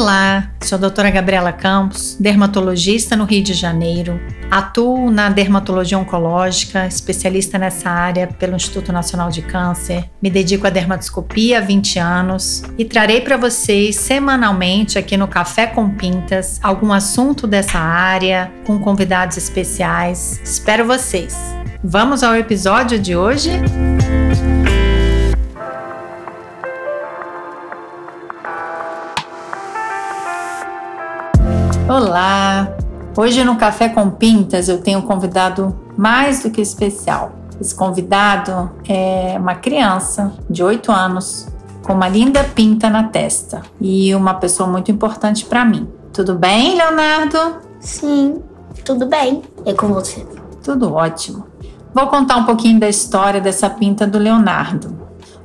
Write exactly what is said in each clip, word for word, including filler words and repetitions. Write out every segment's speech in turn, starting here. Olá, sou a doutora Gabriela Campos, dermatologista no Rio de Janeiro. Atuo na dermatologia oncológica, especialista nessa área pelo Instituto Nacional de Câncer. Me dedico à dermatoscopia há vinte anos e trarei para vocês semanalmente aqui no Café com Pintas algum assunto dessa área com convidados especiais. Espero vocês! Vamos ao episódio de hoje? Olá! Hoje no Café com Pintas eu tenho um convidado mais do que especial. Esse convidado é uma criança de oito anos com uma linda pinta na testa e uma pessoa muito importante para mim. Tudo bem, Leonardo? Sim, tudo bem. E com você? Tudo ótimo. Vou contar um pouquinho da história dessa pinta do Leonardo.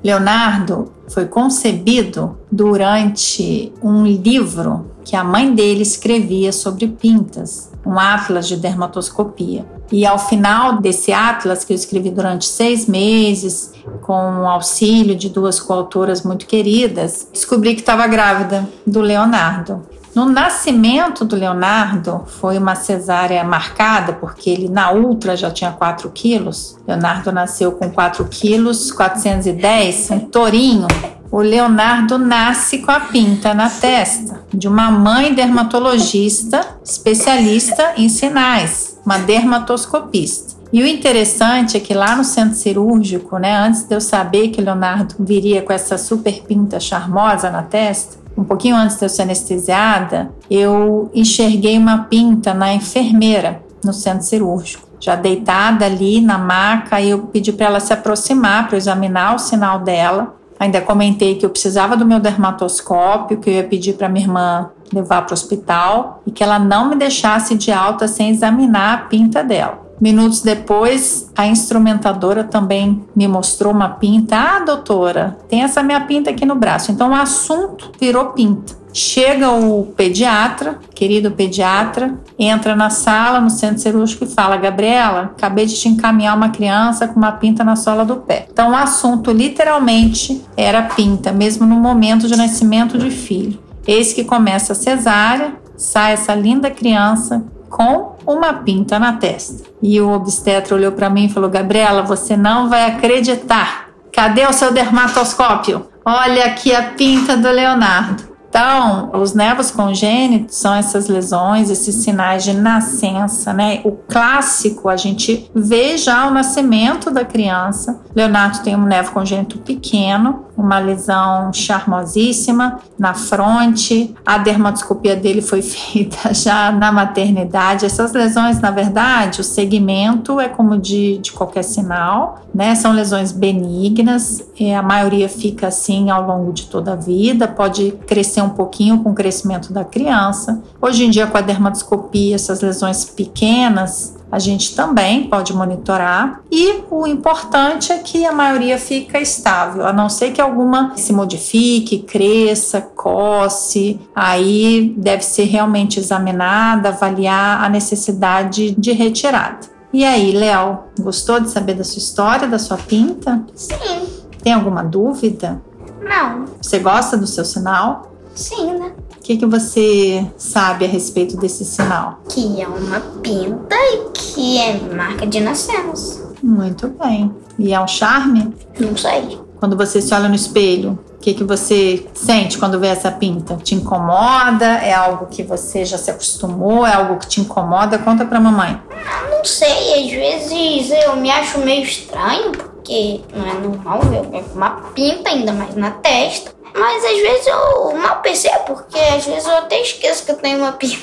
Leonardo foi concebido durante um livro que a mãe dele escrevia sobre pintas, um atlas de dermatoscopia. E ao final desse atlas, que eu escrevi durante seis meses, com o auxílio de duas coautoras muito queridas, descobri que estava grávida do Leonardo. No nascimento do Leonardo, foi uma cesárea marcada, porque ele na ultra já tinha quatro quilos. Leonardo nasceu com quatro quilos, quatrocentos e dez, um tourinho. O Leonardo nasce com a pinta na testa de uma mãe dermatologista, especialista em sinais, uma dermatoscopista. E o interessante é que lá no centro cirúrgico, né, antes de eu saber que o Leonardo viria com essa super pinta charmosa na testa, um pouquinho antes de eu ser anestesiada, eu enxerguei uma pinta na enfermeira no centro cirúrgico. Já deitada ali na maca, eu pedi para ela se aproximar para examinar o sinal dela. Ainda comentei que eu precisava do meu dermatoscópio, que eu ia pedir para minha irmã levar para o hospital e que ela não me deixasse de alta sem examinar a pinta dela. Minutos depois, a instrumentadora também me mostrou uma pinta. Ah, doutora, tem essa minha pinta aqui no braço. Então, o assunto virou pinta. Chega o pediatra, querido pediatra, entra na sala, no centro cirúrgico e fala: Gabriela, acabei de te encaminhar uma criança com uma pinta na sola do pé. Então, o assunto literalmente era pinta, mesmo no momento de nascimento de filho. Eis que começa a cesárea, sai essa linda criança com uma pinta na testa. E o obstetra olhou para mim e falou: Gabriela, você não vai acreditar. Cadê o seu dermatoscópio? Olha aqui a pinta do Leonardo. Então, os nevos congênitos são essas lesões, esses sinais de nascença, né? O clássico, a gente vê já o nascimento da criança. Leonardo tem um nevo congênito pequeno, uma lesão charmosíssima na fronte. A dermatoscopia dele foi feita já na maternidade. Essas lesões, na verdade, o segmento é como de, de qualquer sinal, né? São lesões benignas, a maioria fica assim ao longo de toda a vida, pode crescer um pouquinho com o crescimento da criança. Hoje em dia, com a dermatoscopia, essas lesões pequenas, a gente também pode monitorar. E o importante é que a maioria fica estável, a não ser que alguma se modifique, cresça, coce. Aí deve ser realmente examinada, avaliar a necessidade de retirada. E aí, Léo, gostou de saber da sua história, da sua pinta? Sim. Tem alguma dúvida? Não. Você gosta do seu sinal? Sim, né? O que, que você sabe a respeito desse sinal? Que é uma pinta e que é marca de nascença. Muito bem. E é um charme? Não sei. Quando você se olha no espelho, o que, que você sente quando vê essa pinta? Te incomoda? É algo que você já se acostumou? É algo que te incomoda? Conta pra mamãe. Não, não sei. Às vezes eu me acho meio estranho, porque não é normal ver uma pinta ainda mais na testa. Mas às vezes eu mal percebo, porque às vezes eu até esqueço que eu tenho uma pinta.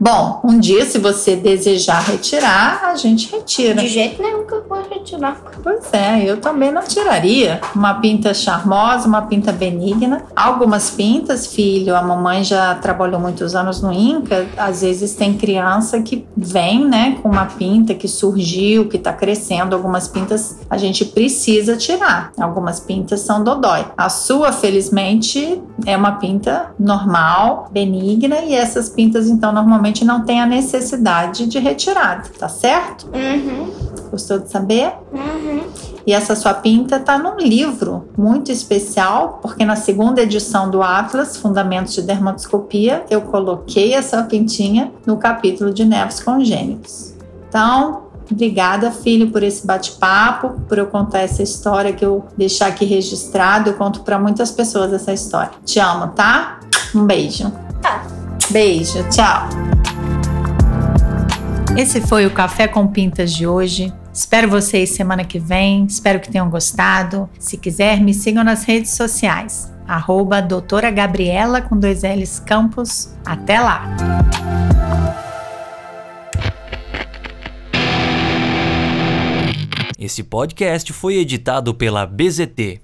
Bom, um dia, se você desejar retirar, a gente retira. De jeito nenhum que eu posso retirar. Pois é, eu também não tiraria. Uma pinta charmosa, uma pinta benigna. Algumas pintas, filho, a mamãe já trabalhou muitos anos no Inca. Às vezes tem criança que vem, né, com uma pinta que surgiu, que tá crescendo. Algumas pintas a gente precisa tirar. Algumas pintas são dodói. A sua, felizmente, é uma pinta normal, benigna. E essas pintas, então, normalmente não tem a necessidade de retirada, tá certo? Uhum. Gostou de saber? Uhum. E essa sua pinta está num livro muito especial, porque na segunda edição do Atlas Fundamentos de Dermatoscopia eu coloquei essa pintinha no capítulo de Nevos Congênitos. Então, obrigada, filho, por esse bate-papo, por eu contar essa história que eu deixar aqui registrado. Eu conto para muitas pessoas essa história. Te amo, tá? Um beijo. Tá. Beijo, tchau. Esse foi o Café com Pintas de hoje. Espero vocês semana que vem. Espero que tenham gostado. Se quiser, me sigam nas redes sociais. Arroba doutora Gabriela com dois L's Campos. Até lá! Esse podcast foi editado pela B Z T.